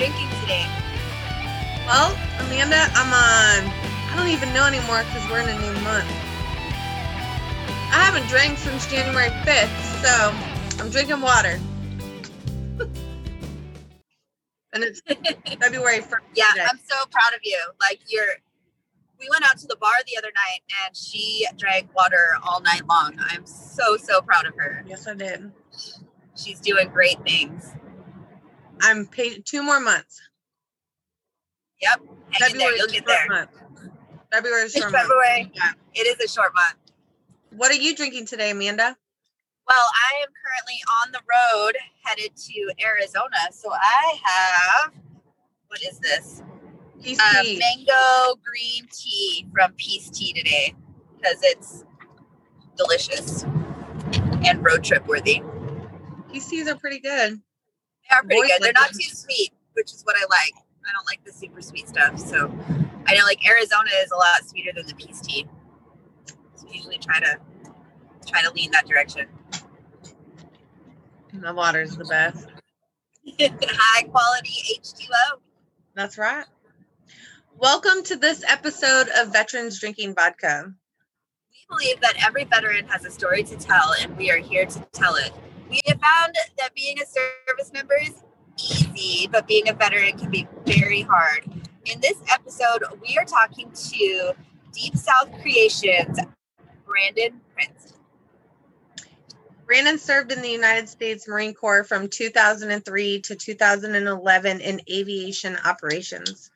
drinking today? Well, Amanda, I'm on, I don't even know anymore because we're in a new month. I haven't drank since January 5th, so I'm drinking water. And it's February 1st. Yeah, today. I'm so proud of you. Like, we went out to the bar the other night and she drank water all night long. I'm so, so proud of her. Yes, I did. She's doing great things. I'm paid 2 more months. Yep. February, you'll get there. Month. February is short. February. Yeah. It is a short month. What are you drinking today, Amanda? Well, I am currently on the road headed to Arizona. So I have, what is this? Peace Tea. Mango green tea from Peace Tea today because it's delicious and road trip worthy. Peace Teas are pretty good. They are pretty good. They're not too sweet, which is what I like. I don't like the super sweet stuff. So I know like Arizona is a lot sweeter than the Peace Tea. So I usually try to lean that direction. And the water's the best. High quality H2O. That's right. Welcome to this episode of Veterans Drinking Vodka. We believe that every veteran has a story to tell, and we are here to tell it. We have found that being a service member is easy, but being a veteran can be very hard. In this episode, we are talking to Deep South Creations, Brandon Prince. Brandon served in the United States Marine Corps from 2003 to 2011 in aviation operations.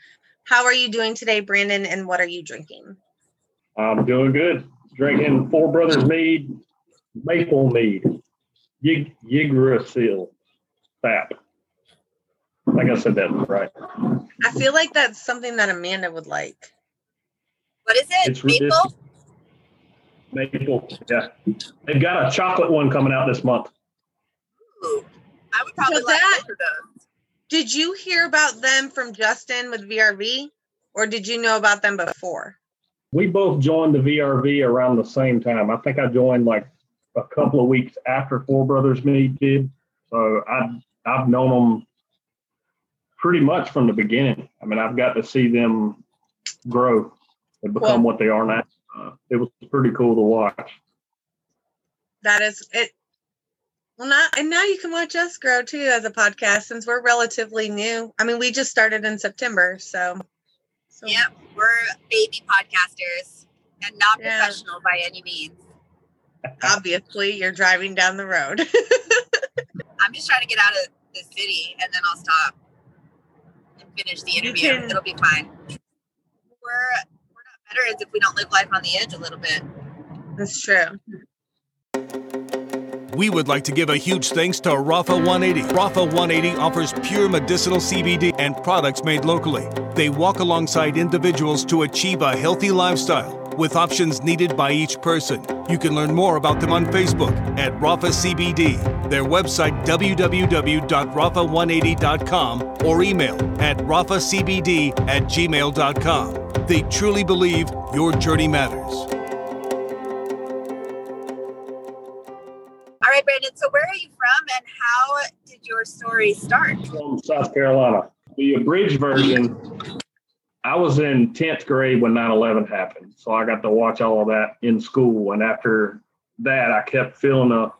How are you doing today, Brandon, and what are you drinking? I'm doing good. Drinking Four Brothers Mead, Maple Mead, Yggdrasil Sap. I think I said that right. I feel like that's something that Amanda would like. What is it? It's maple? Maple, yeah. They've got a chocolate one coming out this month. Ooh, I would probably like both of those. Did you hear about them from Justin with VRV, or did you know about them before? We both joined the VRV around the same time. I think I joined like a couple of weeks after Four Brothers Mead did. So I've known them pretty much from the beginning. I mean, I've got to see them grow and become what they are now. It was pretty cool to watch. That is it. Well, now you can watch us grow too as a podcast since we're relatively new. I mean, we just started in September, so. Yeah, we're baby podcasters and not professional by any means. Obviously, you're driving down the road. I'm just trying to get out of the city, and then I'll stop and finish the interview. It'll be fine. We're not veterans if we don't live life on the edge a little bit. That's true. We would like to give a huge thanks to Rapha 180. Rapha 180 offers pure medicinal CBD and products made locally. They walk alongside individuals to achieve a healthy lifestyle with options needed by each person. You can learn more about them on Facebook at Rapha CBD, their website www.rapha180.com, or email at raphacbd@gmail.com. They truly believe your journey matters. All right, Brandon, so where are you from and how did your story start? From South Carolina. The abridged version, I was in 10th grade when 9/11 happened. So I got to watch all of that in school. And after that, I kept feeling a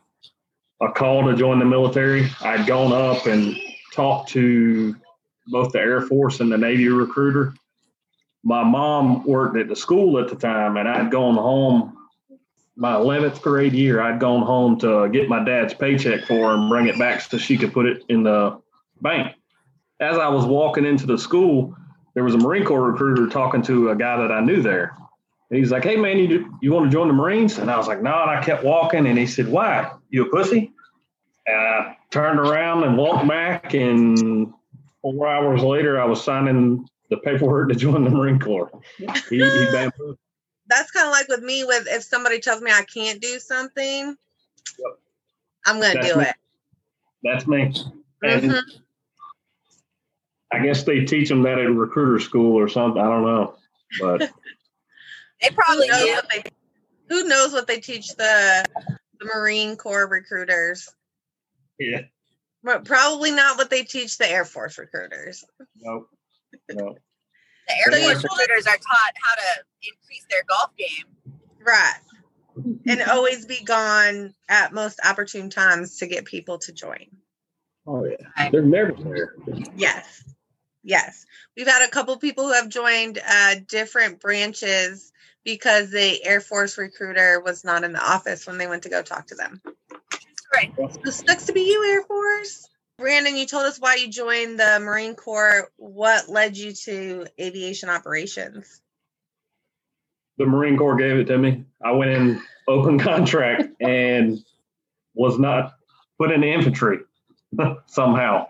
call to join the military. I'd gone up and talked to both the Air Force and the Navy recruiter. My mom worked at the school at the time, and I'd gone home. My 11th grade year, I'd gone home to get my dad's paycheck for her and bring it back so she could put it in the bank. As I was walking into the school, there was a Marine Corps recruiter talking to a guy that I knew there. And he's like, hey, man, you want to join the Marines? And I was like, no, and I kept walking. And he said, why? You a pussy? And I turned around and walked back. And 4 hours later, I was signing the paperwork to join the Marine Corps. He bamboozled. That's kind of like with me, with if somebody tells me I can't do something, yep, I'm going to do it. That's me. Mm-hmm. And I guess they teach them that at recruiter school or something. I don't know. But they probably do. Who knows what they teach the Marine Corps recruiters? Yeah. But probably not what they teach the Air Force recruiters. Nope. Nope. The Air Force recruiters are taught how to increase their golf game. Right. And always be gone at most opportune times to get people to join. Oh, yeah. They're never there. Yes. Yes. We've had a couple people who have joined different branches because the Air Force recruiter was not in the office when they went to go talk to them. Right. So sucks to be you, Air Force. Brandon, you told us why you joined the Marine Corps. What led you to aviation operations? The Marine Corps gave it to me. I went in open contract and was not put in the infantry somehow.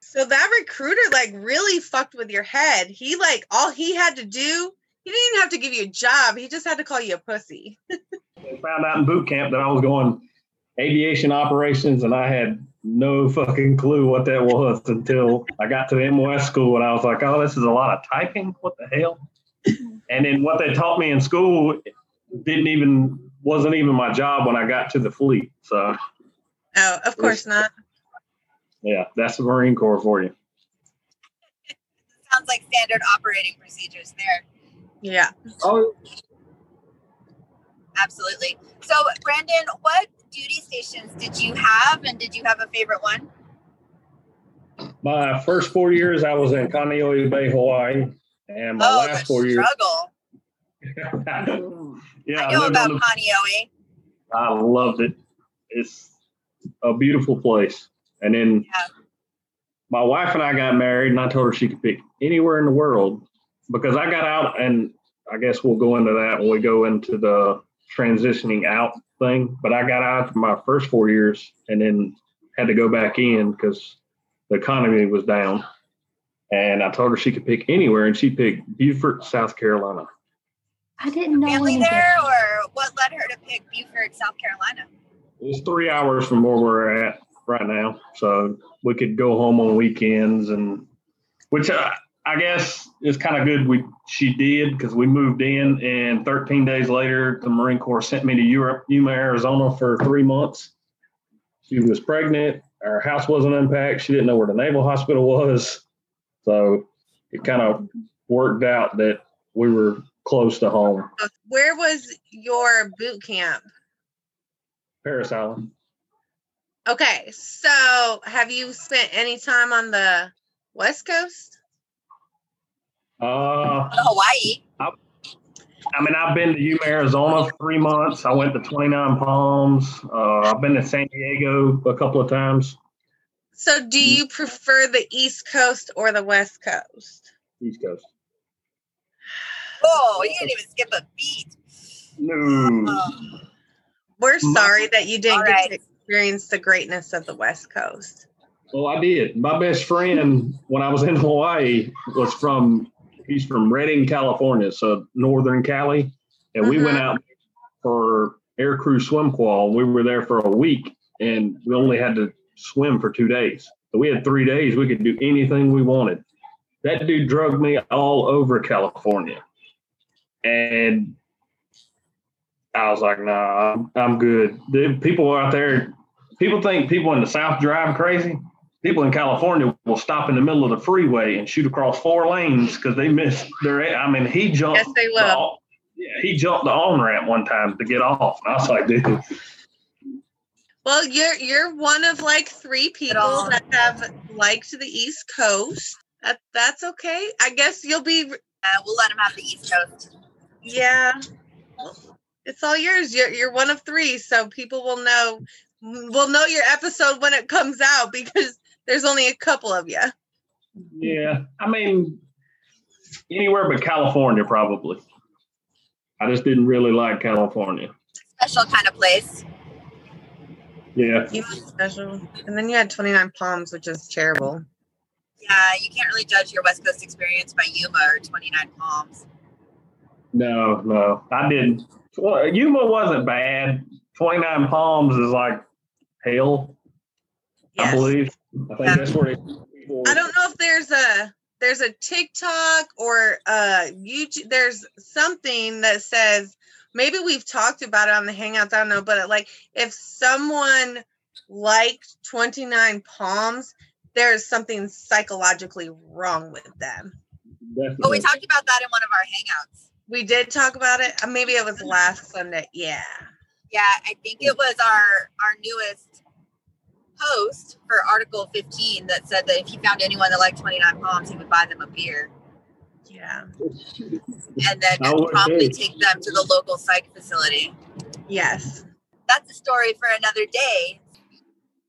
So that recruiter like really fucked with your head. He like, all he had to do, he didn't even have to give you a job. He just had to call you a pussy. They found out in boot camp that I was going aviation operations and I had no fucking clue what that was until I got to the MOS school and I was like, oh, this is a lot of typing. What the hell? And then what they taught me in school wasn't even my job when I got to the fleet. So. Oh, of course not. Yeah, that's the Marine Corps for you. Sounds like standard operating procedures there. Yeah. Oh. Absolutely. So, Brandon, what duty stations did you have, and did you have a favorite one? My first 4 years, I was in Kaneohe Bay, Hawaii, and my last 4 years. Struggle. Yeah, I know about Kaneohe. I loved it. It's a beautiful place. And then my wife and I got married, and I told her she could pick anywhere in the world because I got out, and I guess we'll go into that when we go into the transitioning out thing. But I got out for my first 4 years and then had to go back in because the economy was down. And I told her she could pick anywhere, and she picked Beaufort, South Carolina. I didn't know family anything. There, or what led her to pick Beaufort, South Carolina? It was 3 hours from where we're at right now, so we could go home on weekends, and which I guess is kind of good. She did, because we moved in, and 13 days later, the Marine Corps sent me to Yuma, Arizona, for 3 months. She was pregnant. Our house wasn't unpacked. She didn't know where the Naval Hospital was, so it kind of worked out that we were close to home. Where was your boot camp? Parris Island. Okay, so have you spent any time on the West Coast? Hawaii. I mean, I've been to Yuma, Arizona for 3 months. I went to 29 Palms. I've been to San Diego a couple of times. So do you prefer the East Coast or the West Coast? East Coast. Oh, you didn't even skip a beat. No. Oh. We're sorry that you didn't get to experience the greatness of the West Coast. Well, I did. My best friend when I was in Hawaii he's from Redding, California, so Northern Cali. And we went out for air crew swim qual. We were there for a week and we only had to swim for 2 days. So we had 3 days. We could do anything we wanted. That dude drugged me all over California. And I was like, nah, I'm good. Dude, people out there, people think people in the South drive crazy. People in California will stop in the middle of the freeway and shoot across 4 lanes because they missed their. I mean, he jumped. Yes, they will. He jumped the on-ramp one time to get off. And I was like, dude. Well, you're one of like 3 people that have liked the East Coast. That's okay. I guess you'll be. We'll let them have the East Coast. Yeah. It's all yours. You're one of 3, so people will know. We'll know your episode when it comes out because there's only a couple of you. Yeah, I mean, anywhere but California, probably. I just didn't really like California. Special kind of place. Yeah. You were special, and then you had 29 Palms, which is terrible. Yeah, you can't really judge your West Coast experience by Yuma or 29 Palms. No, I didn't. Well, Yuma wasn't bad. 29 Palms is like hell, yes. I believe. I think that's where people. I don't know if there's a TikTok or YouTube. There's something that says, maybe we've talked about it on the Hangouts. I don't know, but like if someone like 29 Palms, there's something psychologically wrong with them. Definitely. Oh, we talked about that in one of our hangouts. We did talk about it. Maybe it was last Sunday. Yeah. Yeah, I think it was our newest post for Article 15 that said that if he found anyone that liked 29 Palms, he would buy them a beer. Yeah. And then promptly take them to the local psych facility. Yes. That's a story for another day.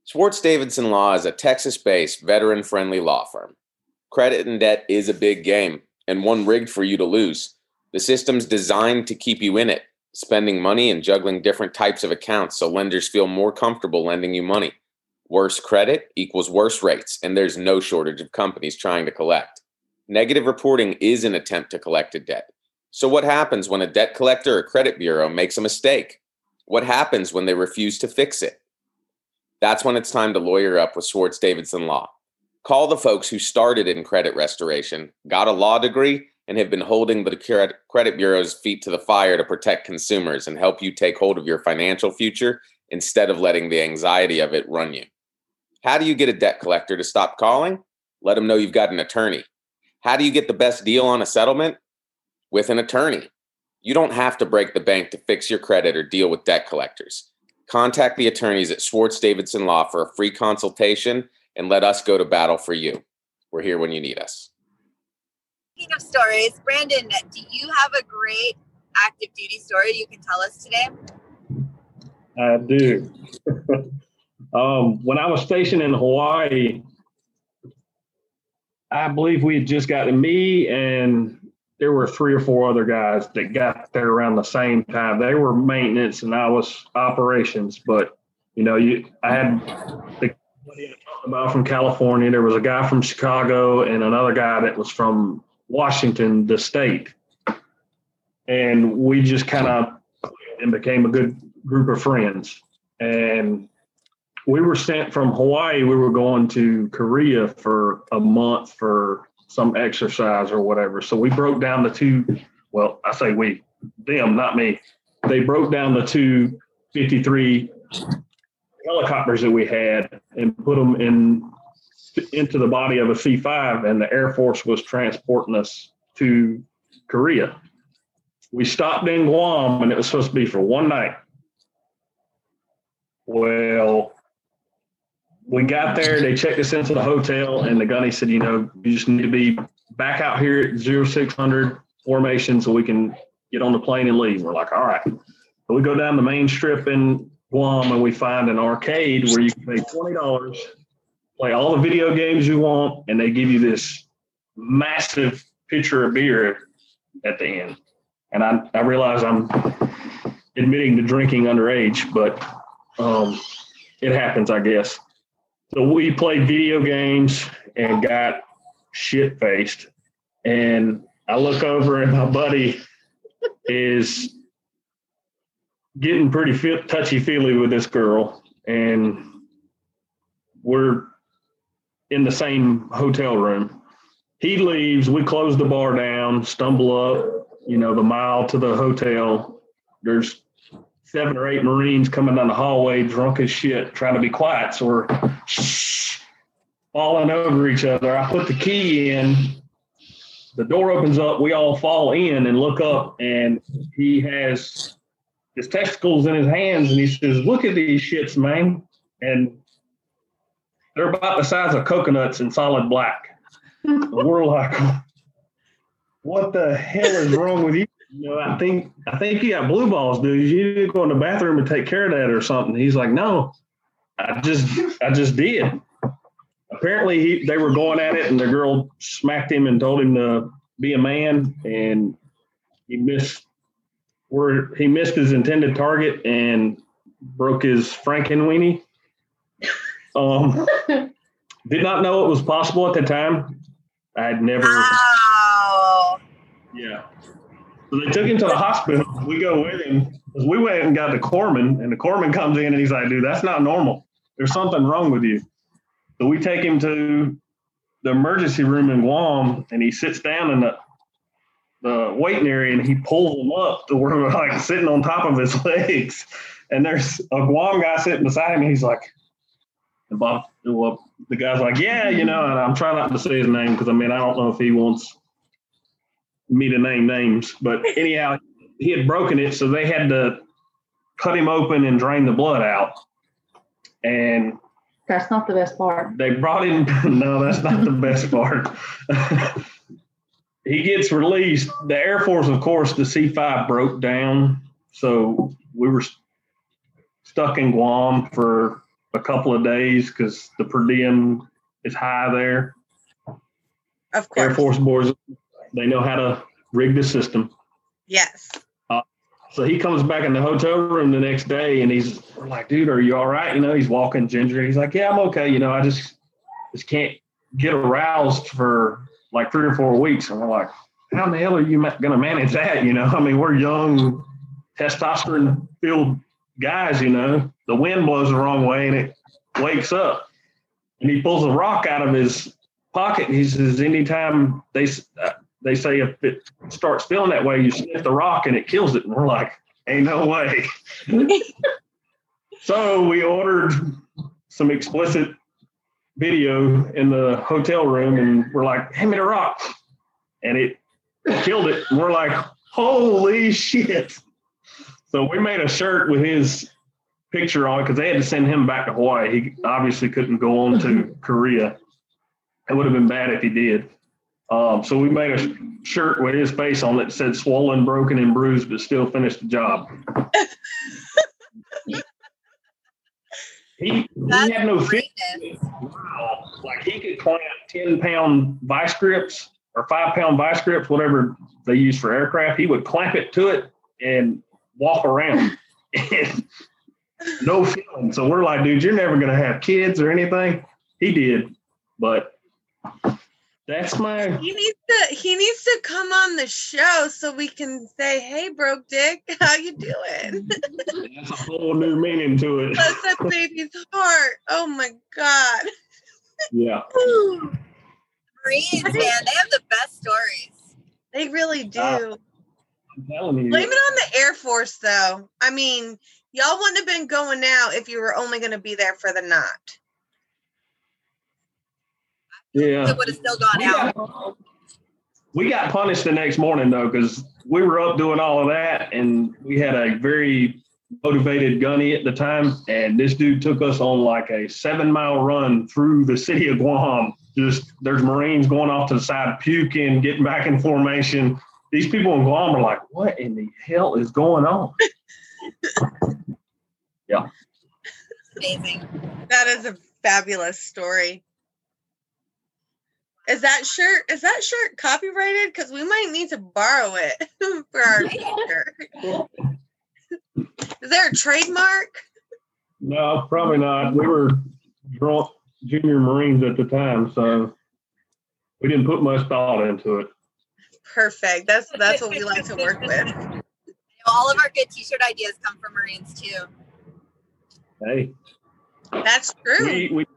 Schwartz-Davidson Law is a Texas-based, veteran-friendly law firm. Credit and debt is a big game, and one rigged for you to lose. The system's designed to keep you in it, spending money and juggling different types of accounts so lenders feel more comfortable lending you money. Worse credit equals worse rates, and there's no shortage of companies trying to collect. Negative reporting is an attempt to collect a debt. So what happens when a debt collector or credit bureau makes a mistake? What happens when they refuse to fix it? That's when it's time to lawyer up with Schwartz-Davidson Law. Call the folks who started in credit restoration, got a law degree, and have been holding the credit bureau's feet to the fire to protect consumers and help you take hold of your financial future instead of letting the anxiety of it run you. How do you get a debt collector to stop calling? Let them know you've got an attorney. How do you get the best deal on a settlement? With an attorney. You don't have to break the bank to fix your credit or deal with debt collectors. Contact the attorneys at Schwartz-Davidson Law for a free consultation and let us go to battle for you. We're here when you need us. Speaking of stories, Brandon, do you have a great active duty story you can tell us today? I do. When I was stationed in Hawaii, I believe we had just gotten me and there were 3 or 4 other guys that got there around the same time. They were maintenance and I was operations, but I had the about from California. There was a guy from Chicago and another guy that was from Washington, the state. And we just kind of became a good group of friends. And we were sent from Hawaii. We were going to Korea for a month for some exercise or whatever. So we broke down the two, well, I say we, them, not me. They broke down the two 53 helicopters that we had and put them into the body of a C-5, and the Air Force was transporting us to Korea. We stopped in Guam, and it was supposed to be for one night. Well, we got there, they checked us into the hotel, and the gunny said, you just need to be back out here at 0600 formation so we can get on the plane and leave. We're like, all right. So we go down the main strip in Guam, and we find an arcade where you can pay $20, play all the video games you want, and they give you this massive pitcher of beer at the end. And I realize I'm admitting to drinking underage, but it happens, I guess. So we played video games and got shit-faced. And I look over, and my buddy is getting pretty touchy-feely with this girl, and we're in the same hotel room. He leaves, we close the bar down, stumble up, the mile to the hotel. There's 7 or 8 Marines coming down the hallway, drunk as shit, trying to be quiet. So we're falling over each other. I put the key in, the door opens up, we all fall in and look up, and he has his testicles in his hands, and he says, "Look at these shits, man." And they're about the size of coconuts in solid black. And we're like, what the hell is wrong with you? I think you got blue balls, dude. You need to go in the bathroom and take care of that or something. He's like, no, I just did. Apparently they were going at it, and the girl smacked him and told him to be a man, and he missed his intended target and broke his Frankenweenie. Did not know it was possible at the time. I had never. Oh. Yeah. So they took him to the hospital. We go with him. We went and got the corpsman, and the corpsman comes in, and he's like, dude, that's not normal. There's something wrong with you. So we take him to the emergency room in Guam, and he sits down in the waiting area, and he pulls him up to where we're like sitting on top of his legs. And there's a Guam guy sitting beside him, and he's like, And Bob, well, the guy's like, yeah, you know, and I'm trying not to say his name because, I mean, I don't know if he wants me to name names. But anyhow, he had broken it, so they had to cut him open and drain the blood out. And that's not the best part. They brought him. No, that's not the best part. He gets released. The Air Force, of course, the C-5 broke down. So we were stuck in Guam for a couple of days because the per diem is high there. Of course. Air Force boys, they know how to rig the system. Yes. So he comes back in the hotel room the next day, and he's like, dude, are you all right? You know, he's walking ginger. He's like, yeah, I'm okay. You know, I just can't get aroused for like 3 or 4 weeks. And we're like, how in the hell are you going to manage that? You know, I mean, we're young, testosterone-filled guys, you know. The wind blows the wrong way, and it wakes up. And he pulls a rock out of his pocket, and he says, anytime they say if it starts feeling that way, you sniff the rock and it kills it. And we're like, ain't no way. So we ordered some explicit video in the hotel room, and we're like, hand me the rock. And it killed it. And we're like, holy shit. So we made a shirt with his picture on it because they had to send him back to Hawaii. He obviously couldn't go on to Korea. It would have been bad if he did. So we made a shirt with his face on it that said swollen, broken, and bruised, but still finished the job. he had no fear. Wow. Like he could clamp 10-pound vice grips or 5-pound vice grips, whatever they use for aircraft. He would clamp it to it and walk around. No feeling. So we're like, dude, you're never going to have kids or anything. He did, but... That's my. He needs to come on the show so we can say, "Hey, broke dick, how you doing?" That's a whole new meaning to it. Bless that baby's heart. Oh my god. Yeah. Marines, man, they have the best stories. They really do. I'm telling you. Blame it on the Air Force, though. I mean, y'all wouldn't have been going out if you were only going to be there for the night. Yeah, it would have still gone out. We got punished the next morning, though, because we were up doing all of that, and we had a very motivated gunny at the time, and this dude took us on like a 7-mile run through the city of Guam. Just there's Marines going off to the side, puking, getting back in formation. These people in Guam are like, what in the hell is going on? Yeah. Amazing. That is a fabulous story. Is that shirt copyrighted? Because we might need to borrow it for our future. Is there a trademark? No, probably not. We were drunk junior Marines at the time, so we didn't put much thought into it. Perfect. That's what we like to work with. All of our good t-shirt ideas come from Marines too. Hey. That's true. We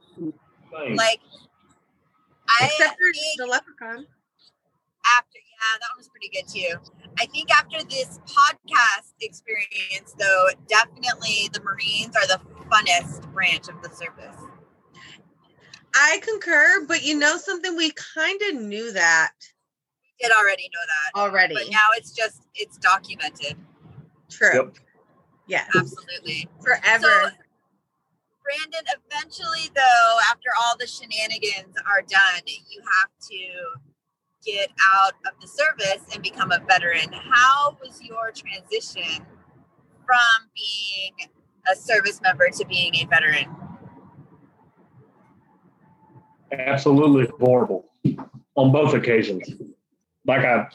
like except for the leprechaun. After, yeah, that one's pretty good too. I think after this podcast experience, though, definitely the Marines are the funnest branch of the service. I concur, but you know something? We kind of knew that. We did already know that. Already. But now it's documented. True. Yep. Yeah. Absolutely. Forever. So, Brandon, eventually, though, after all the shenanigans are done, you have to get out of the service and become a veteran. How was your transition from being a service member to being a veteran? Absolutely horrible on both occasions. Like I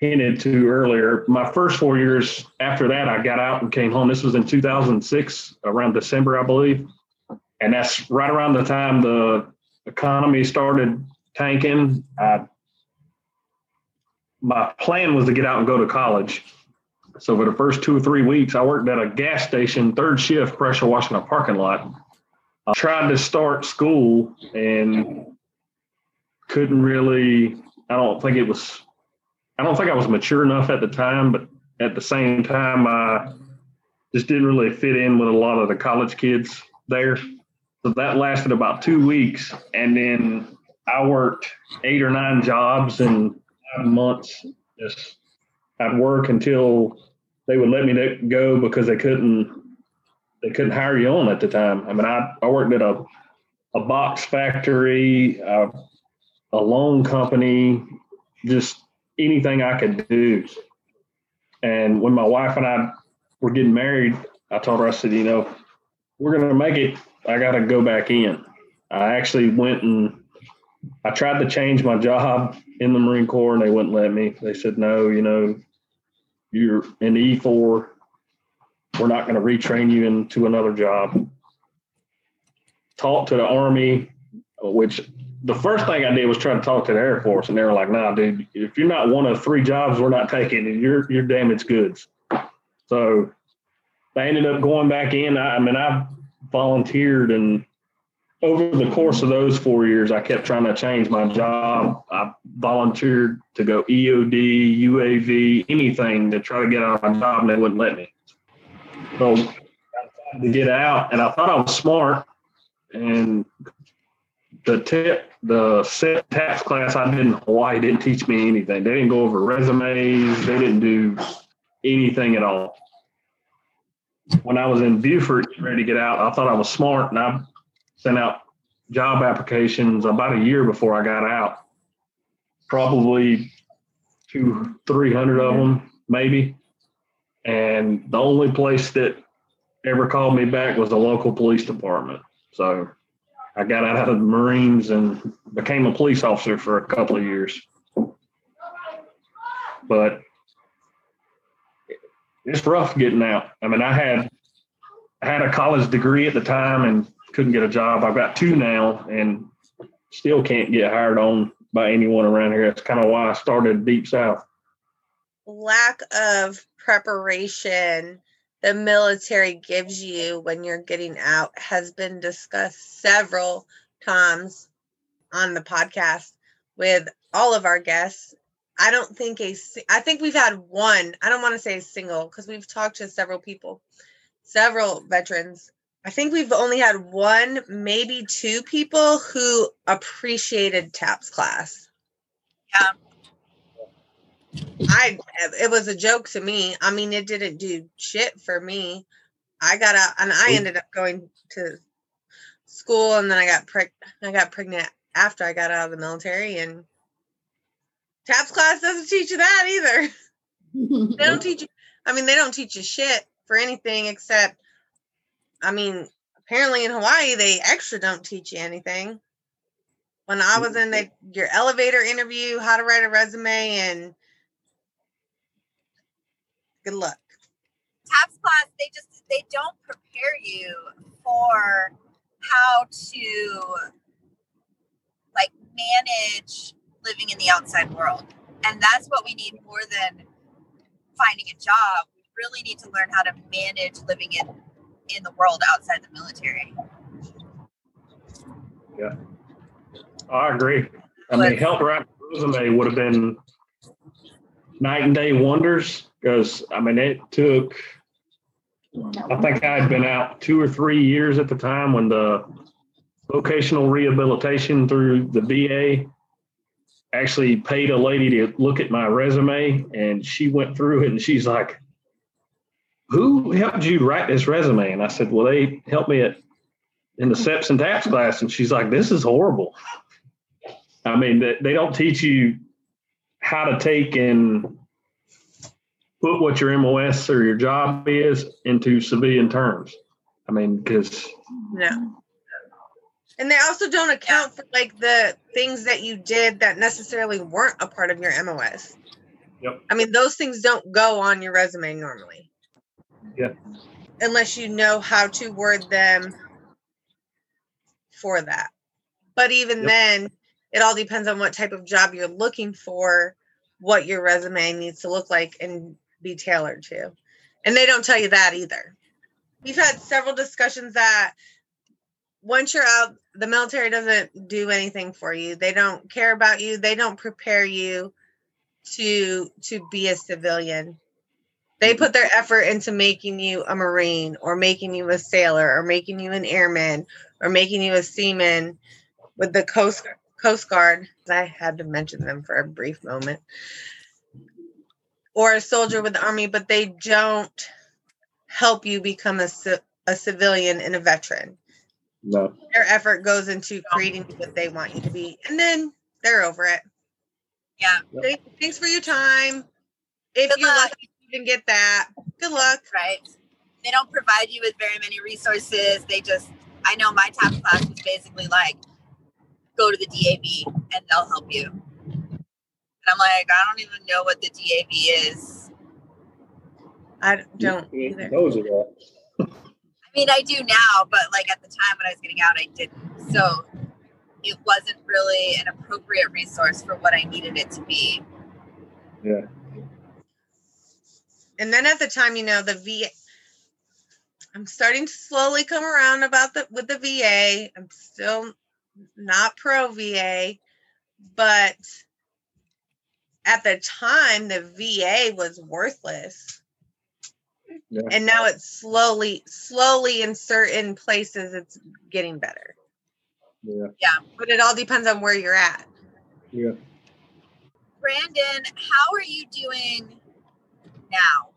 hinted to earlier, my first 4 years after that, I got out and came home. This was in 2006, around December, I believe. And that's right around the time the economy started tanking. My plan was to get out and go to college. So for the first 2 or 3 weeks, I worked at a gas station, third shift, pressure washing a parking lot. I tried to start school and couldn't really, I don't think I was mature enough at the time, but at the same time, I just didn't really fit in with a lot of the college kids there. So that lasted about 2 weeks. And then I worked 8 or 9 jobs in 5 months. Just I'd work until they would let me go because they couldn't hire you on at the time. I mean, I worked at a box factory, a loan company, just anything I could do. And when my wife and I were getting married, I told her, I said, you know, we're going to make it. I got to go back in. I actually went and I tried to change my job in the Marine Corps and they wouldn't let me. They said, no, you know, you're in the E4. We're not going to retrain you into another job. Talked to the Army, which the first thing I did was try to talk to the Air Force, and they were like, nah, dude, if you're not one of 3 jobs, we're not taking it. You're damaged goods. So I ended up going back in. I volunteered, and over the course of those 4 years, I kept trying to change my job. I volunteered to go EOD, UAV, anything to try to get out of my job, and they wouldn't let me. So I tried to get out, and I thought I was smart. And the SEPS class I did in Hawaii didn't teach me anything. They didn't go over resumes. They didn't do anything at all. When I was in Beaufort, ready to get out, I thought I was smart, and I sent out job applications about a year before I got out. Probably 200-300 of them, maybe. And the only place that ever called me back was the local police department. So I got out of the Marines and became a police officer for a couple of years. But it's rough getting out. I mean, I had a college degree at the time and couldn't get a job. I've got 2 now and still can't get hired on by anyone around here. That's kind of why I started Deep South. Lack of preparation the military gives you when you're getting out has been discussed several times on the podcast with all of our guests. I think we've had one. I don't want to say a single because we've talked to several people, several veterans. I think we've only had 1, maybe 2 people who appreciated TAP's class. Yeah. It was a joke to me. I mean, it didn't do shit for me. I got out and I ended up going to school, and then I got pregnant after I got out of the military, and TAP's class doesn't teach you that either. They don't teach you. I mean, they don't teach you shit for anything except, I mean, apparently in Hawaii, they extra don't teach you anything. When I was in your elevator interview, how to write a resume, and good luck. TAP's class, they don't prepare you for how to like manage living in the outside world. And that's what we need more than finding a job. We really need to learn how to manage living in the world outside the military. Yeah. I agree. I mean, help writing a resume would have been night and day wonders. Because, I mean, it took, I think I had been out 2 or 3 years at the time when the vocational rehabilitation through the VA actually paid a lady to look at my resume. And she went through it and she's like, who helped you write this resume? And I said, well, they helped me in the SEPS and TAPS class. And she's like, this is horrible. I mean, they don't teach you how to take and put what your MOS or your job is into civilian terms. I mean, because no, and they also don't account for like the things that you did that necessarily weren't a part of your MOS. Yep. I mean, those things don't go on your resume normally. Yeah. Unless you know how to word them for that. But even then, it all depends on what type of job you're looking for, what your resume needs to look like and be tailored to. And they don't tell you that either. We've had several discussions that once you're out, the military doesn't do anything for you. They don't care about you. They don't prepare you to be a civilian. They put their effort into making you a Marine or making you a sailor or making you an airman or making you a seaman with the Coast Guard. I had to mention them for a brief moment. Or a soldier with the Army, but they don't help you become a civilian and a veteran. No. Their effort goes into creating what they want you to be. And then they're over it. Yeah. Yep. Thanks for your time. If you're lucky, you can get that. Good luck. Right. They don't provide you with very many resources. They just, I know my top class was basically like, go to the DAV and they'll help you. And I'm like, I don't even know what the DAV is. I don't either. I mean, I do now, but like at the time when I was getting out, I didn't. So it wasn't really an appropriate resource for what I needed it to be. Yeah. And then at the time, you know, the VA, I'm starting to slowly come around about with the VA. I'm still not pro VA, but at the time the VA was worthless. Yeah. And now it's slowly in certain places it's getting better. Yeah. Yeah. But it all depends on where you're at. Yeah. Brandon, how are you doing now?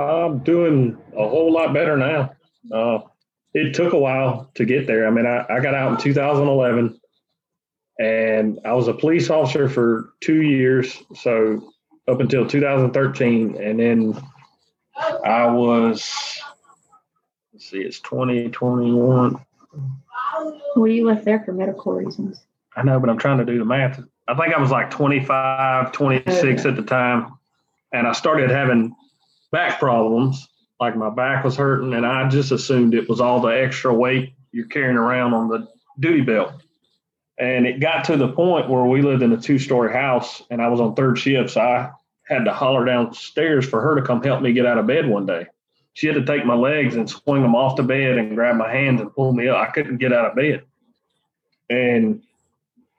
I'm doing a whole lot better now. It took a while to get there. I mean, I got out in 2011 and I was a police officer for 2 years. So up until 2013. And then I was, let's see, it's 2021. Well, you left there for medical reasons. I know, but I'm trying to do the math. I think I was like 25, 26 at the time. And I started having back problems. Like my back was hurting, and I just assumed it was all the extra weight you're carrying around on the duty belt. And it got to the point where we lived in a 2-story house, and I was on third shift, so I had to holler downstairs for her to come help me get out of bed one day. She had to take my legs and swing them off the bed and grab my hands and pull me up. I couldn't get out of bed. And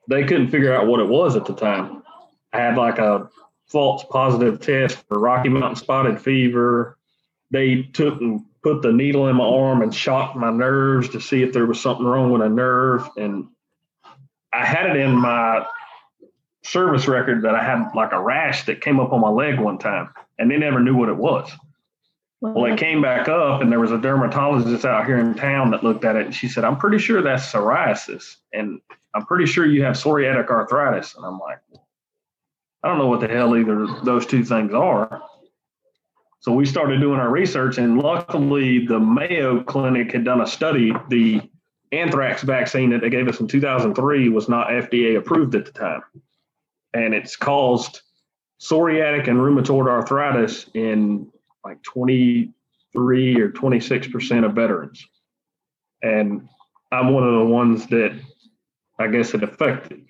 they couldn't figure out what it was at the time. I had like a false positive test for Rocky Mountain spotted fever. They took and put the needle in my arm and shocked my nerves to see if there was something wrong with a nerve. And I had it in my service record that I had like a rash that came up on my leg one time, and they never knew what it was. Well, it came back up, and there was a dermatologist out here in town that looked at it, and she said, I'm pretty sure that's psoriasis, and I'm pretty sure you have psoriatic arthritis. And I'm like, I don't know what the hell either of those two things are. So we started doing our research, and luckily the Mayo Clinic had done a study. The anthrax vaccine that they gave us in 2003 was not FDA approved at the time. And it's caused psoriatic and rheumatoid arthritis in like 23 or 26% of veterans. And I'm one of the ones that I guess it affected.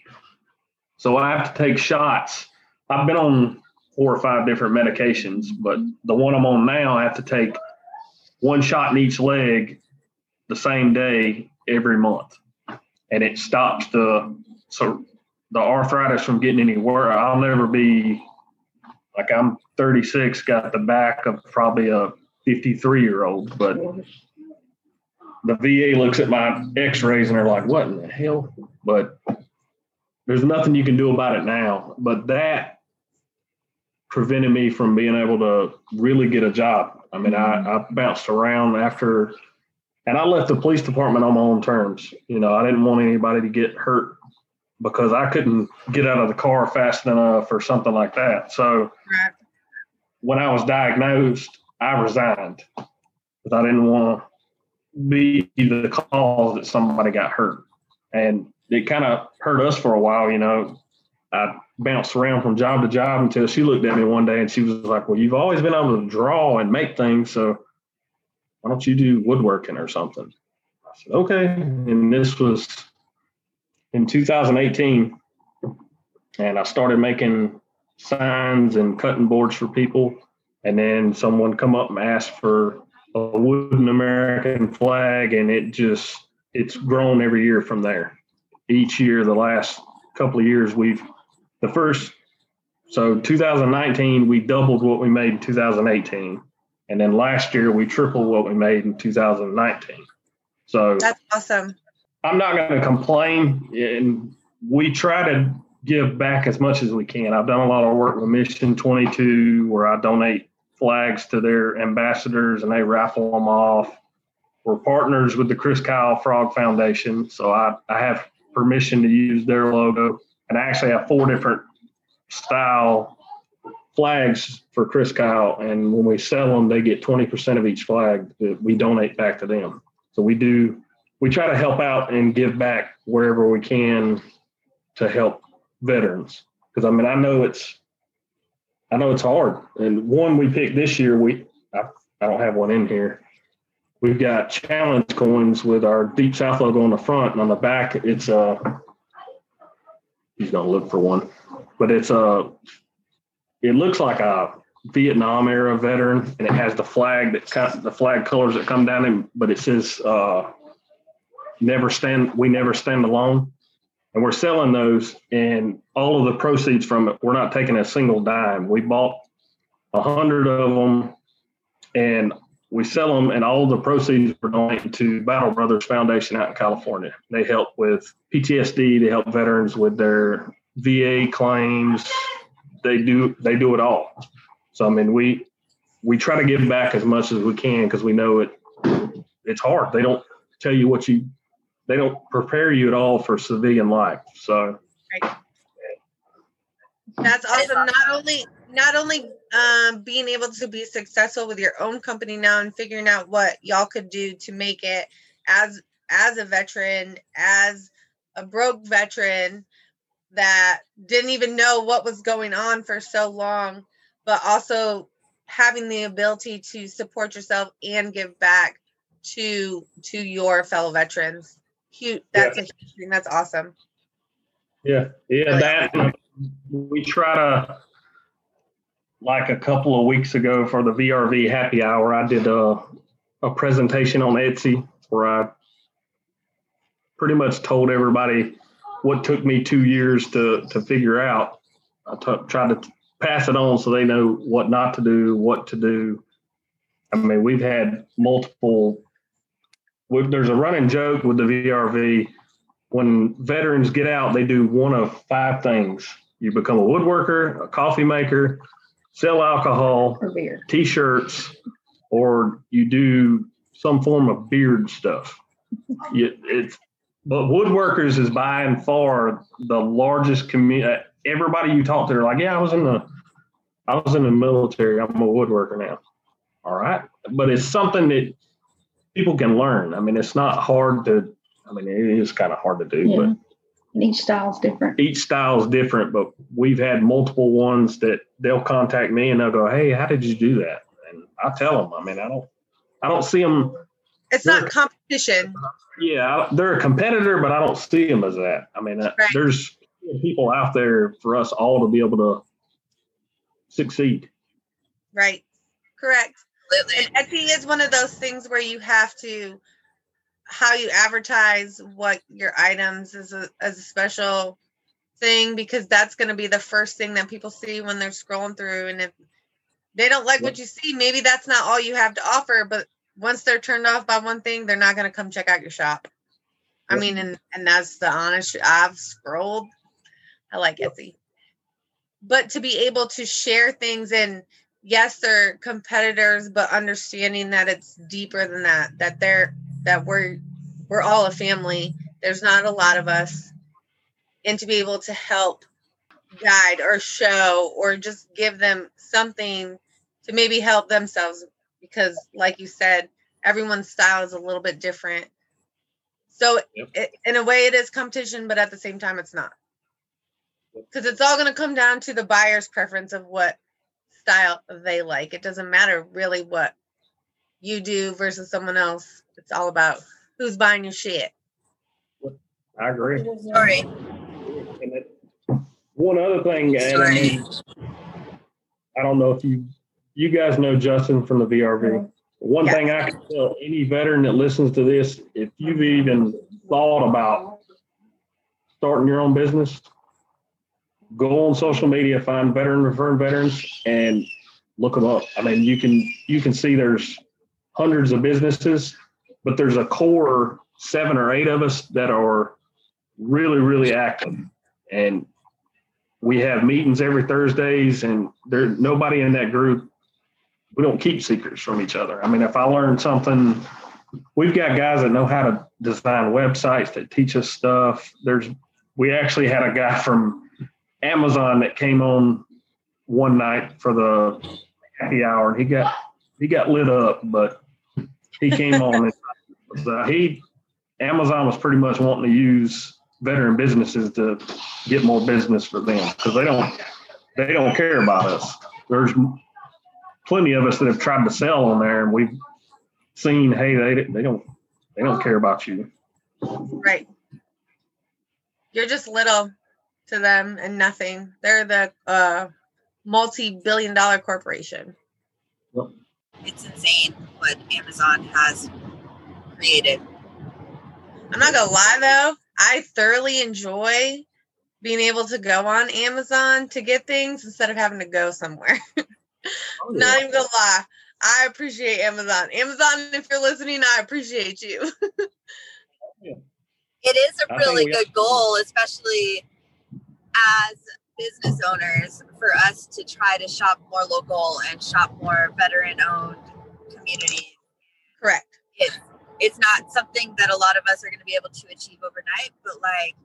So I have to take shots. I've been on 4 or 5 different medications, but the one I'm on now, I have to take one shot in each leg the same day every month. And it stops the arthritis from getting any worse. I'll never be, like, I'm 36, got the back of probably a 53-year-old, but the VA looks at my x-rays and they're like, what in the hell? But there's nothing you can do about it now. But that prevented me from being able to really get a job. I mean, I bounced around after, and I left the police department on my own terms. You know, I didn't want anybody to get hurt because I couldn't get out of the car fast enough or something like that. So when I was diagnosed, I resigned because I didn't want to be the cause that somebody got hurt. And it kind of hurt us for a while, you know. I bounced around from job to job until she looked at me one day and she was like, well, you've always been able to draw and make things, so why don't you do woodworking or something? I said, okay. And this was in 2018, and I started making signs and cutting boards for people. And then someone come up and asked for a wooden American flag, and it's grown every year from there. Each year, the last couple of years, so 2019, we doubled what we made in 2018. And then last year, we tripled what we made in 2019. So that's awesome. I'm not going to complain. And we try to give back as much as we can. I've done a lot of work with Mission 22, where I donate flags to their ambassadors and they raffle them off. We're partners with the Chris Kyle Frog Foundation. So I have permission to use their logo. And I actually have four different style flags for Chris Kyle. And when we sell them, they get 20% of each flag that we donate back to them. So we try to help out and give back wherever we can to help veterans. Because I mean, I know it's hard. And one we picked this year, I don't have one in here. We've got challenge coins with our Deep South logo on the front, and on the back, it's he's gonna look for one, but it's it looks like a Vietnam era veteran, and it has the flag the flag colors that come down in, but it says we never stand alone, and we're selling those, and all of the proceeds from it, we're not taking a single dime. We bought 100 of them, and we sell them, and all the proceeds were donated to Battle Brothers Foundation out in California. They help with PTSD. They help veterans with their VA claims. They do it all. So I mean, we try to give back as much as we can because we know it's hard. They don't tell you they don't prepare you at all for civilian life. So right. That's awesome. Not only being able to be successful with your own company now and figuring out what y'all could do to make it as a veteran, as a broke veteran that didn't even know what was going on for so long, but also having the ability to support yourself and give back to your fellow veterans. That's a huge thing. That's awesome. Yeah. That we try to. Like a couple of weeks ago for the VRV happy hour, I did a presentation on Etsy where I pretty much told everybody what took me 2 years to figure out. I tried to pass it on so they know what not to do, what to do. I mean, we've had multiple, there's a running joke with the VRV. When veterans get out, they do one of five things. You become a woodworker, a coffee maker, sell alcohol, t-shirts, or you do some form of beard stuff. But woodworkers is by and far the largest community. Everybody you talk to, they're like, yeah, I was in the military. I'm a woodworker now. All right. But it's something that people can learn. I mean, it's not hard to, it is kind of hard to do, yeah. But Each style's different, but we've had multiple ones that they'll contact me and they'll go, "Hey, how did you do that?" And I tell them, I don't see them. It's not competition. Yeah, they're a competitor, but I don't see them as that. There's people out there for us all to be able to succeed. Right. Correct. Absolutely. And Etsy is one of those things where you have to. How you advertise what your items is as a special thing, because that's going to be the first thing that people see when they're scrolling through. And if they don't like what you see, maybe that's not all you have to offer, but once they're turned off by one thing, they're not going to come check out your shop. Yep. And that's the honest, I've scrolled. I like Etsy, but to be able to share things and yes, they're competitors, but understanding that it's deeper than that, that we're all a family. There's not a lot of us, and to be able to help guide or show or just give them something to maybe help themselves, because like you said, everyone's style is a little bit different. So in a way it is competition, but at the same time, it's not, because it's all going to come down to the buyer's preference of what style they like. It doesn't matter really what you do versus someone else. It's all about who's buying your shit. I agree. Sorry. And one other thing, I don't know if you guys know Justin from the VRV. One thing I can tell any veteran that listens to this, if you've even thought about starting your own business, go on social media, find veteran referring veterans, and look them up. I mean, you can see there's hundreds of businesses, but there's a core 7 or 8 of us that are really, really active. And we have meetings every Thursdays, and there's nobody in that group. We don't keep secrets from each other. I mean, if I learn something, we've got guys that know how to design websites that teach us stuff. We actually had a guy from Amazon that came on one night for the happy hour, and he got lit up, but he came on. Amazon was pretty much wanting to use veteran businesses to get more business for them, because they don't care about us. There's plenty of us that have tried to sell on there, and we've seen, hey, they don't care about you. Right. You're just little to them and nothing. They're the multi-billion-dollar corporation. Yep. It's insane what Amazon has created. I'm not gonna lie though, I thoroughly enjoy being able to go on Amazon to get things instead of having to go somewhere. Not even gonna lie, I appreciate Amazon. Amazon, if you're listening, I appreciate you. Yeah. It is a really good goal, especially as business owners, for us to try to shop more local and shop more veteran-owned communities. Correct. It's not something that a lot of us are going to be able to achieve overnight, but like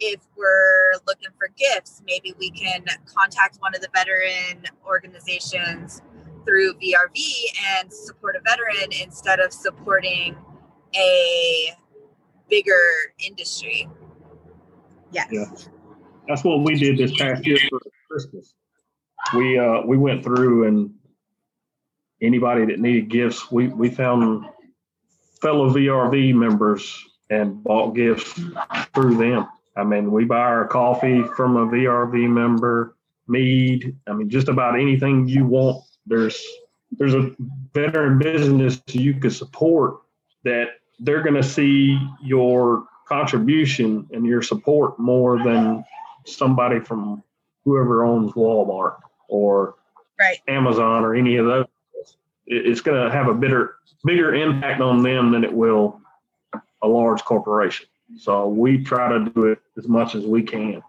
if we're looking for gifts, maybe we can contact one of the veteran organizations through VRV and support a veteran instead of supporting a bigger industry. Yes. Yeah. That's what we did this past year for Christmas. We went through, and anybody that needed gifts, we found fellow VRV members and bought gifts through them. I mean, we buy our coffee from a VRV member, mead. I mean, just about anything you want. There's a veteran business you could support that they're going to see your contribution and your support more than somebody from whoever owns Walmart or right. Amazon or any of those. It's going to have a bigger impact on them than it will a large corporation. So we try to do it as much as we can.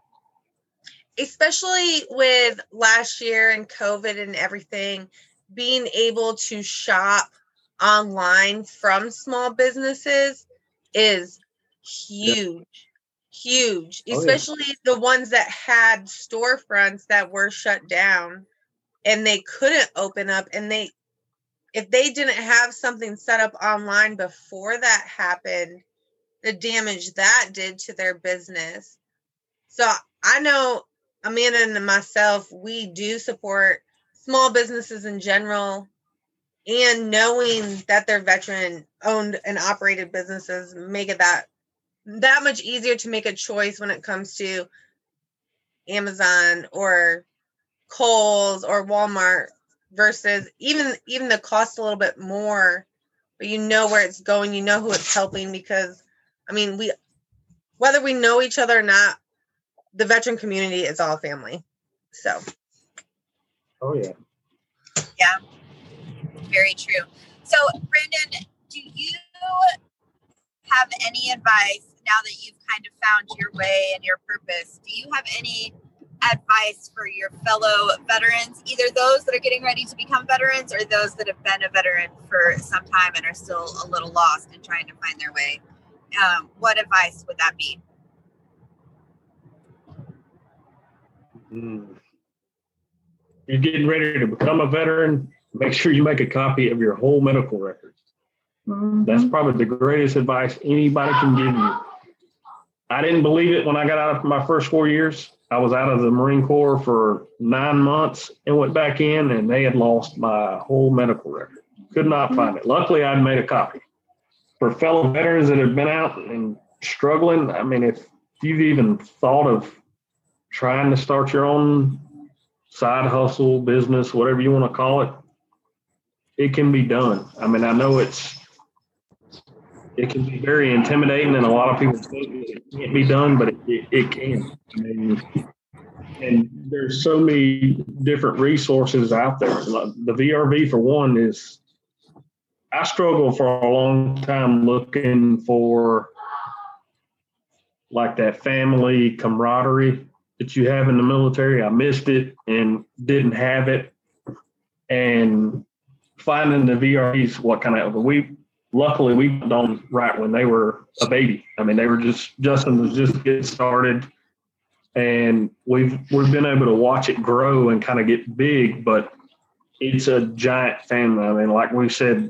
Especially with last year and COVID and everything, being able to shop online from small businesses is huge, especially the ones that had storefronts that were shut down and they couldn't open up. And if they didn't have something set up online before that happened, the damage that did to their business. So I know Amanda and myself, we do support small businesses in general, and knowing that they're veteran owned and operated businesses make it that much easier to make a choice when it comes to Amazon or Kohl's or Walmart, versus even the cost a little bit more, but you know where it's going, you know who it's helping, because I mean, whether we know each other or not, the veteran community is all family. So. Oh yeah. Yeah. Very true. So Brandon, do you have any advice now that you've kind of found your way and your purpose? Do you have any advice for your fellow veterans, either those that are getting ready to become veterans or those that have been a veteran for some time and are still a little lost and trying to find their way? What advice would that be? You're getting ready to become a veteran, make sure you make a copy of your whole medical records. Mm-hmm. That's probably the greatest advice anybody can give you. I didn't believe it when I got out of my first 4 years. I was out of the Marine Corps for 9 months and went back in, and they had lost my whole medical record. Could not find it. Luckily, I'd made a copy. For fellow veterans that have been out and struggling, I mean, if you've even thought of trying to start your own side hustle, business, whatever you want to call it, it can be done. I mean, I know it can be very intimidating, and a lot of people think it can't be done, but it can. I mean, And there's so many different resources out there. The VRV, for one, is I struggled for a long time looking for like that family camaraderie that you have in the military. I missed it and didn't have it. And finding the VRVs, what kind of, luckily we went on right when they were a baby. I mean, they were Justin was just getting started. And we've been able to watch it grow and kind of get big, but it's a giant family. I mean, like we've said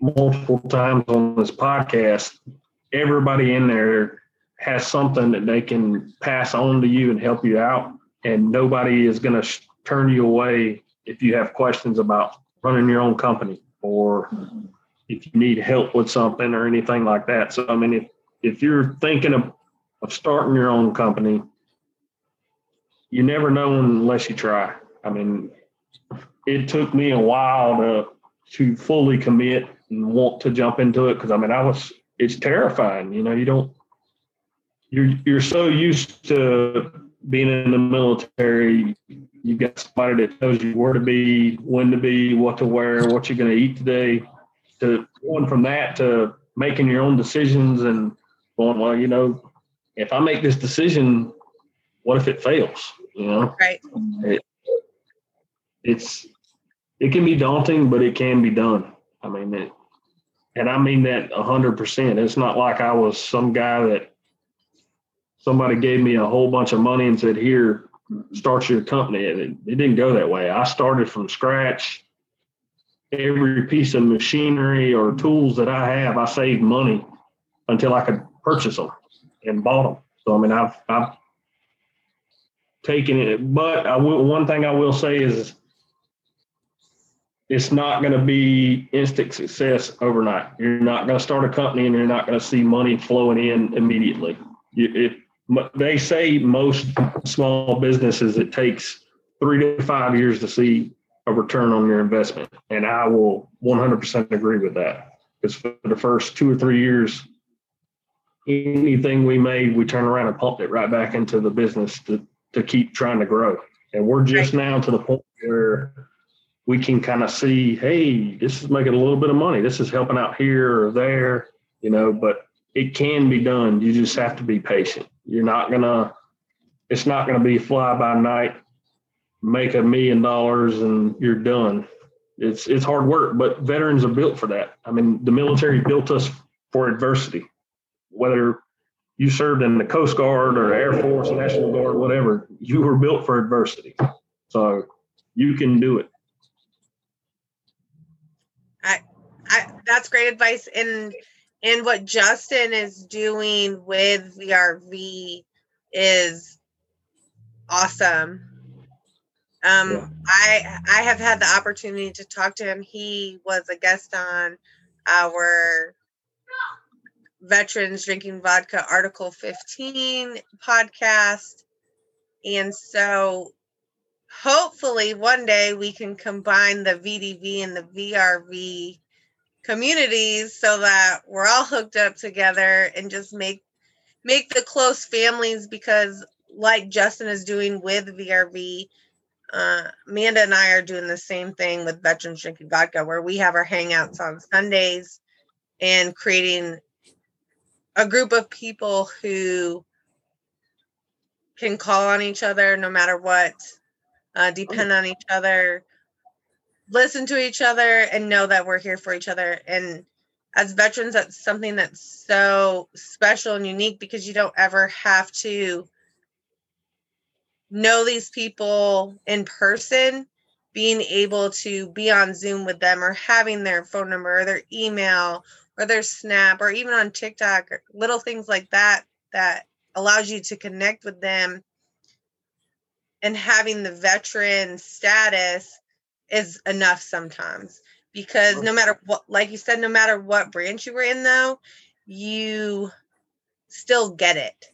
multiple times on this podcast, everybody in there has something that they can pass on to you and help you out. And nobody is going to turn you away if you have questions about running your own company or if you need help with something or anything like that. So, I mean, if you're thinking of starting your own company, you never know unless you try. I mean, it took me a while to fully commit and want to jump into it because, I mean, it's terrifying. You know, you're so used to being in the military. You got somebody that tells you where to be, when to be, what to wear, what you're going to eat today, to going from that to making your own decisions and going, well, you know, if I make this decision, what if it fails? You know, right? It can be daunting, but it can be done. I mean, and I mean that 100%. It's not like I was some guy that somebody gave me a whole bunch of money and said, "Here, start your company." It didn't go that way. I started from scratch. Every piece of machinery or tools that I have, I saved money until I could purchase them and bought them. So I mean, I've taking it, but one thing I will say is it's not going to be instant success overnight. You're not going to start a company and you're not going to see money flowing in immediately. They say most small businesses, it takes 3 to 5 years to see a return on your investment. And I will 100% agree with that, because for the first 2 or 3 years, anything we made, we turn around and pump it right back into the business to keep trying to grow. And we're just now to the point where we can kind of see, hey, this is making a little bit of money. This is helping out here or there, you know, but it can be done. You just have to be patient. It's not going to be fly by night, make $1 million and you're done. It's hard work, but veterans are built for that. I mean, the military built us for adversity, whether you served in the Coast Guard or Air Force, National Guard, whatever. You were built for adversity. So you can do it. That's great advice. And what Justin is doing with VRV is awesome. Yeah. I have had the opportunity to talk to him. He was a guest on our Veterans Drinking Vodka Article 15 podcast. And so hopefully one day we can combine the VDV and the VRV communities so that we're all hooked up together and just make the close families, because like Justin is doing with VRV, Amanda and I are doing the same thing with Veterans Drinking Vodka, where we have our hangouts on Sundays and creating a group of people who can call on each other no matter what, depend on each other, listen to each other, and know that we're here for each other. And as veterans, that's something that's so special and unique, because you don't ever have to know these people in person. Being able to be on Zoom with them, or having their phone number or their email or their Snap, or even on TikTok, or little things like that, that allows you to connect with them. And having the veteran status is enough sometimes, because no matter what, like you said, no matter what branch you were in though, you still get it.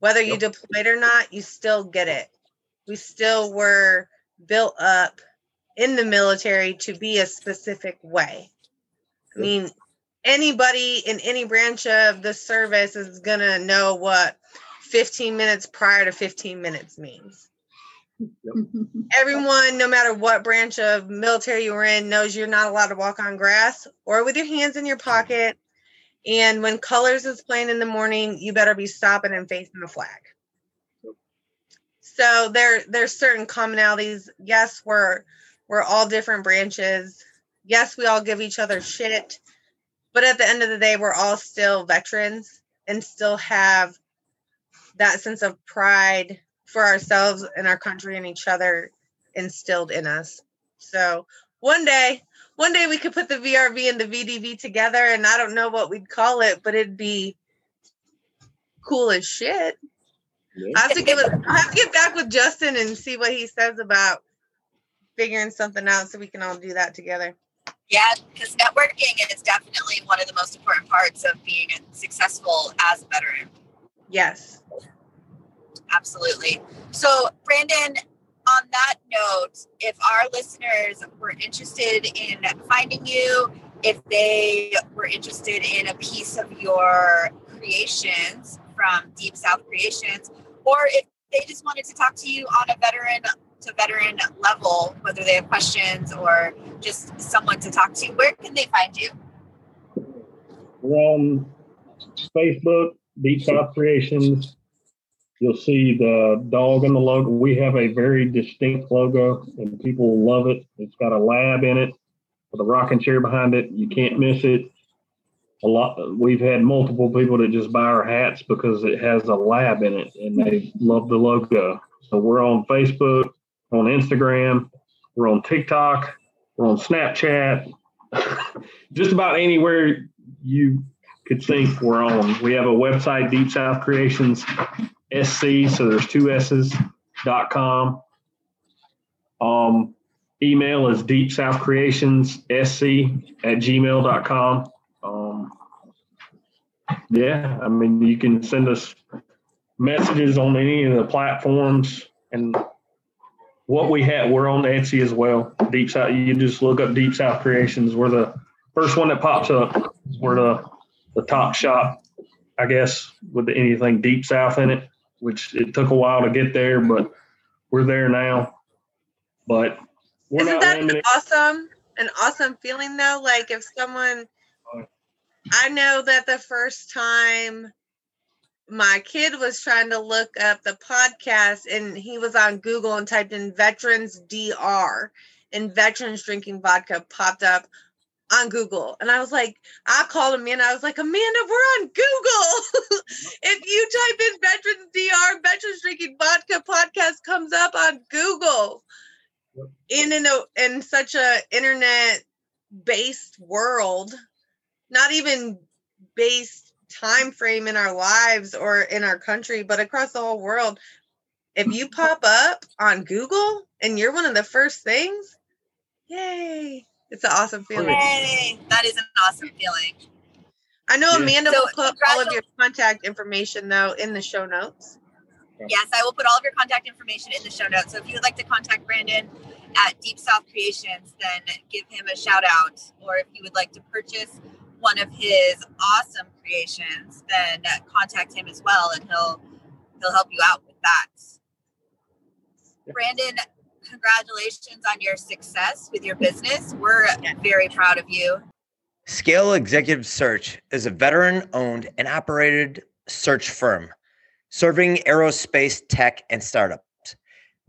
Whether you deployed or not, you still get it. We still were built up in the military to be a specific way. I mean, anybody in any branch of the service is going to know what 15 minutes prior to 15 minutes means. Yep. Everyone, no matter what branch of military you were in, knows you're not allowed to walk on grass or with your hands in your pocket. And when colors is playing in the morning, you better be stopping and facing the flag. Yep. So there's certain commonalities. Yes, we're all different branches. Yes, we all give each other shit. But at the end of the day, we're all still veterans and still have that sense of pride for ourselves and our country and each other instilled in us. So one day we could put the VRV and the VDV together, and I don't know what we'd call it, but it'd be cool as shit. Yeah. I have to get back with Justin and see what he says about figuring something out so we can all do that together. Yeah, because networking is definitely one of the most important parts of being successful as a veteran. Yes. Absolutely. So, Brandon, on that note, if our listeners were interested in finding you, if they were interested in a piece of your creations from Deep South Creations, or if they just wanted to talk to you on a veteran-to-veteran level, whether they have questions or just someone to talk to, where can they find you? We're on Facebook, Deep South Creations. You'll see the dog on the logo. We have a very distinct logo, and people love it. It's got a lab in it with a rocking chair behind it. You can't miss it. We've had multiple people that just buy our hats because it has a lab in it, and they love the logo. So we're on Facebook, on Instagram, we're on TikTok, we're on Snapchat. Just about anywhere you could think we're on. We have a website, Deep South Creations. SC, so there's two S's, .com. Email is deepsouthcreationssc@gmail.com. Yeah, I mean, you can send us messages on any of the platforms. And what we have, we're on Etsy as well. Deep South, you just look up Deep South Creations. We're the first one that pops up. We're the top shop, I guess, with anything Deep South in it, which it took a while to get there, but we're there now. But we're Isn't not that limited. An awesome feeling though? Like if someone, I know that the first time my kid was trying to look up the podcast and he was on Google and typed in Veterans DR and Veterans Drinking Vodka popped up on Google. And I was like, I called Amanda. I was like, Amanda, we're on Google. If you type in Veterans DR, Veterans Drinking Vodka podcast comes up on Google. In such a internet-based world, not even based time frame in our lives or in our country, but across the whole world. If you pop up on Google and you're one of the first things, yay. It's an awesome feeling. Yay. That is an awesome feeling. I know Amanda will put all of your contact information, though, in the show notes. Yes, I will put all of your contact information in the show notes. So if you would like to contact Brandon at Deep South Creations, then give him a shout out. Or if you would like to purchase one of his awesome creations, then contact him as well, and he'll help you out with that. Brandon, congratulations on your success with your business. We're very proud of you. Scale Executive Search is a veteran-owned and operated search firm serving aerospace, tech, and startups.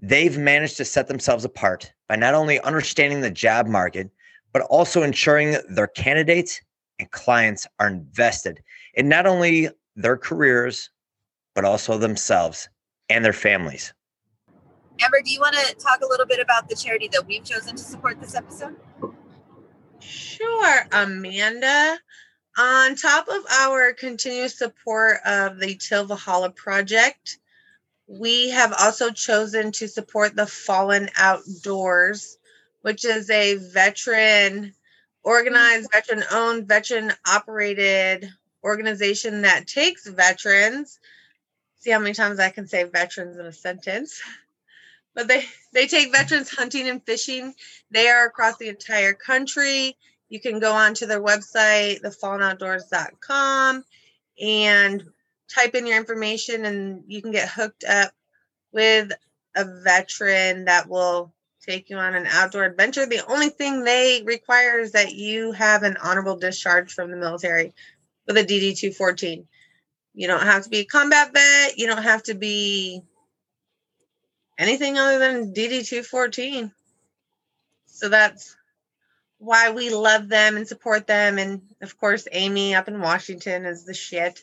They've managed to set themselves apart by not only understanding the job market, but also ensuring their candidates and clients are invested in not only their careers, but also themselves and their families. Amber, do you want to talk a little bit about the charity that we've chosen to support this episode? Sure, Amanda. On top of our continuous support of the Till Valhalla project, we have also chosen to support the Fallen Outdoors, which is a veteran organized, veteran owned, veteran operated organization that takes veterans. See how many times I can say veterans in a sentence. But they take veterans hunting and fishing. They are across the entire country. You can go onto their website, thefallenoutdoors.com, and type in your information, and you can get hooked up with a veteran that will take you on an outdoor adventure. The only thing they require is that you have an honorable discharge from the military with a DD214. You don't have to be a combat vet. You don't have to be anything other than DD214. So that's why we love them and support them. And of course, Amy up in Washington is the shit.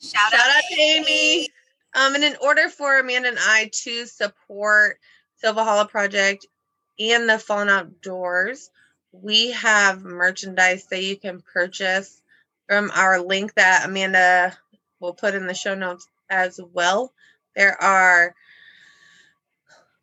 Shout out to Amy. And in order for Amanda and I to support Silvahala Project and the Fallen Outdoors, we have merchandise that you can purchase from our link that Amanda will put in the show notes as well. There are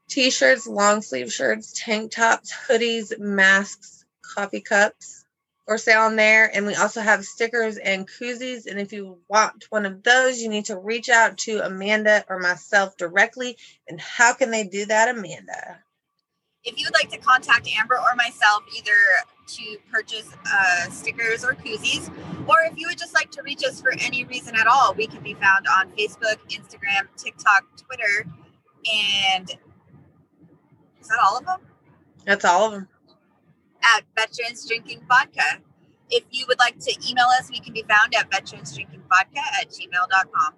t-shirts, long sleeve shirts, tank tops, hoodies, masks, coffee cups for sale on there. And we also have stickers and koozies. And if you want one of those, you need to reach out to Amanda or myself directly. And how can they do that, Amanda? If you would like to contact Amber or myself, either to purchase stickers or koozies, or if you would just like to reach us for any reason at all, we can be found on Facebook, Instagram, TikTok, Twitter, and is that all of them? That's all of them. At Veterans Drinking Vodka. If you would like to email us, we can be found at veteransdrinkingvodka@gmail.com.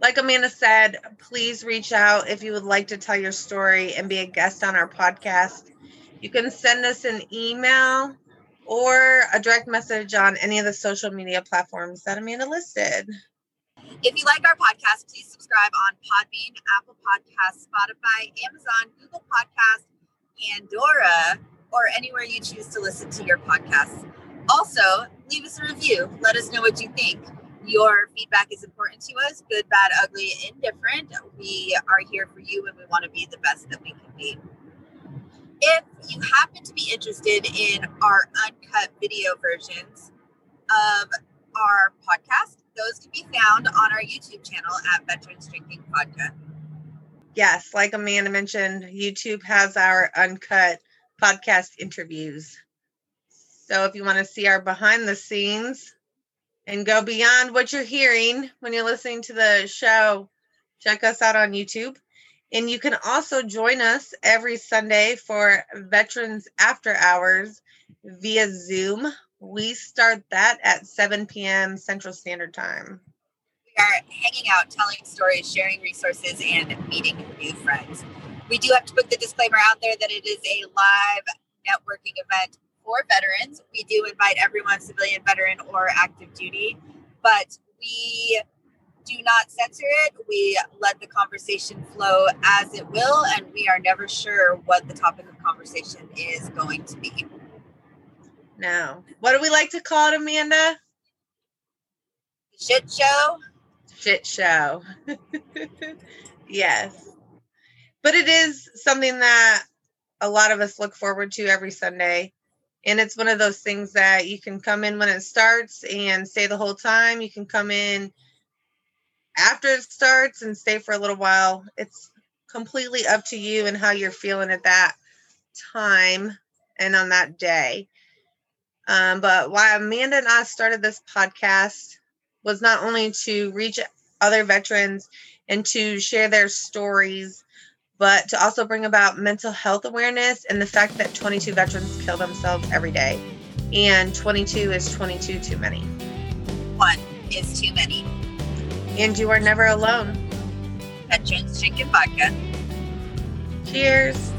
Like Amanda said, please reach out if you would like to tell your story and be a guest on our podcast. You can send us an email or a direct message on any of the social media platforms that Amanda listed. If you like our podcast, please subscribe on Podbean, Apple Podcasts, Spotify, Amazon, Google Podcasts, Pandora, or anywhere you choose to listen to your podcasts. Also, leave us a review. Let us know what you think. Your feedback is important to us, good, bad, ugly, indifferent. We are here for you and we want to be the best that we can be. If you happen to be interested in our uncut video versions of our podcast, those can be found on our YouTube channel at Veterans Drinking Vodka. Yes, like Amanda mentioned, YouTube has our uncut podcast interviews. So if you want to see our behind the scenes and go beyond what you're hearing when you're listening to the show, check us out on YouTube. And you can also join us every Sunday for Veterans After Hours via Zoom. We start that at 7 p.m. Central Standard Time. We are hanging out, telling stories, sharing resources, and meeting new friends. We do have to put the disclaimer out there that it is a live networking event for veterans. We do invite everyone, civilian, veteran, or active duty, but we do not censor it. We let the conversation flow as it will, and we are never sure what the topic of conversation is going to be. No. What do we like to call it, Amanda? Shit show. Shit show. Yes. But it is something that a lot of us look forward to every Sunday. And it's one of those things that you can come in when it starts and stay the whole time. You can come in after it starts and stay for a little while. It's completely up to you and how you're feeling at that time and on that day. But why Amanda and I started this podcast was not only to reach other veterans and to share their stories, but to also bring about mental health awareness and the fact that 22 veterans kill themselves every day. And 22 is 22 too many. One is too many. And you are never alone. Veterans Drinking Vodka. Cheers.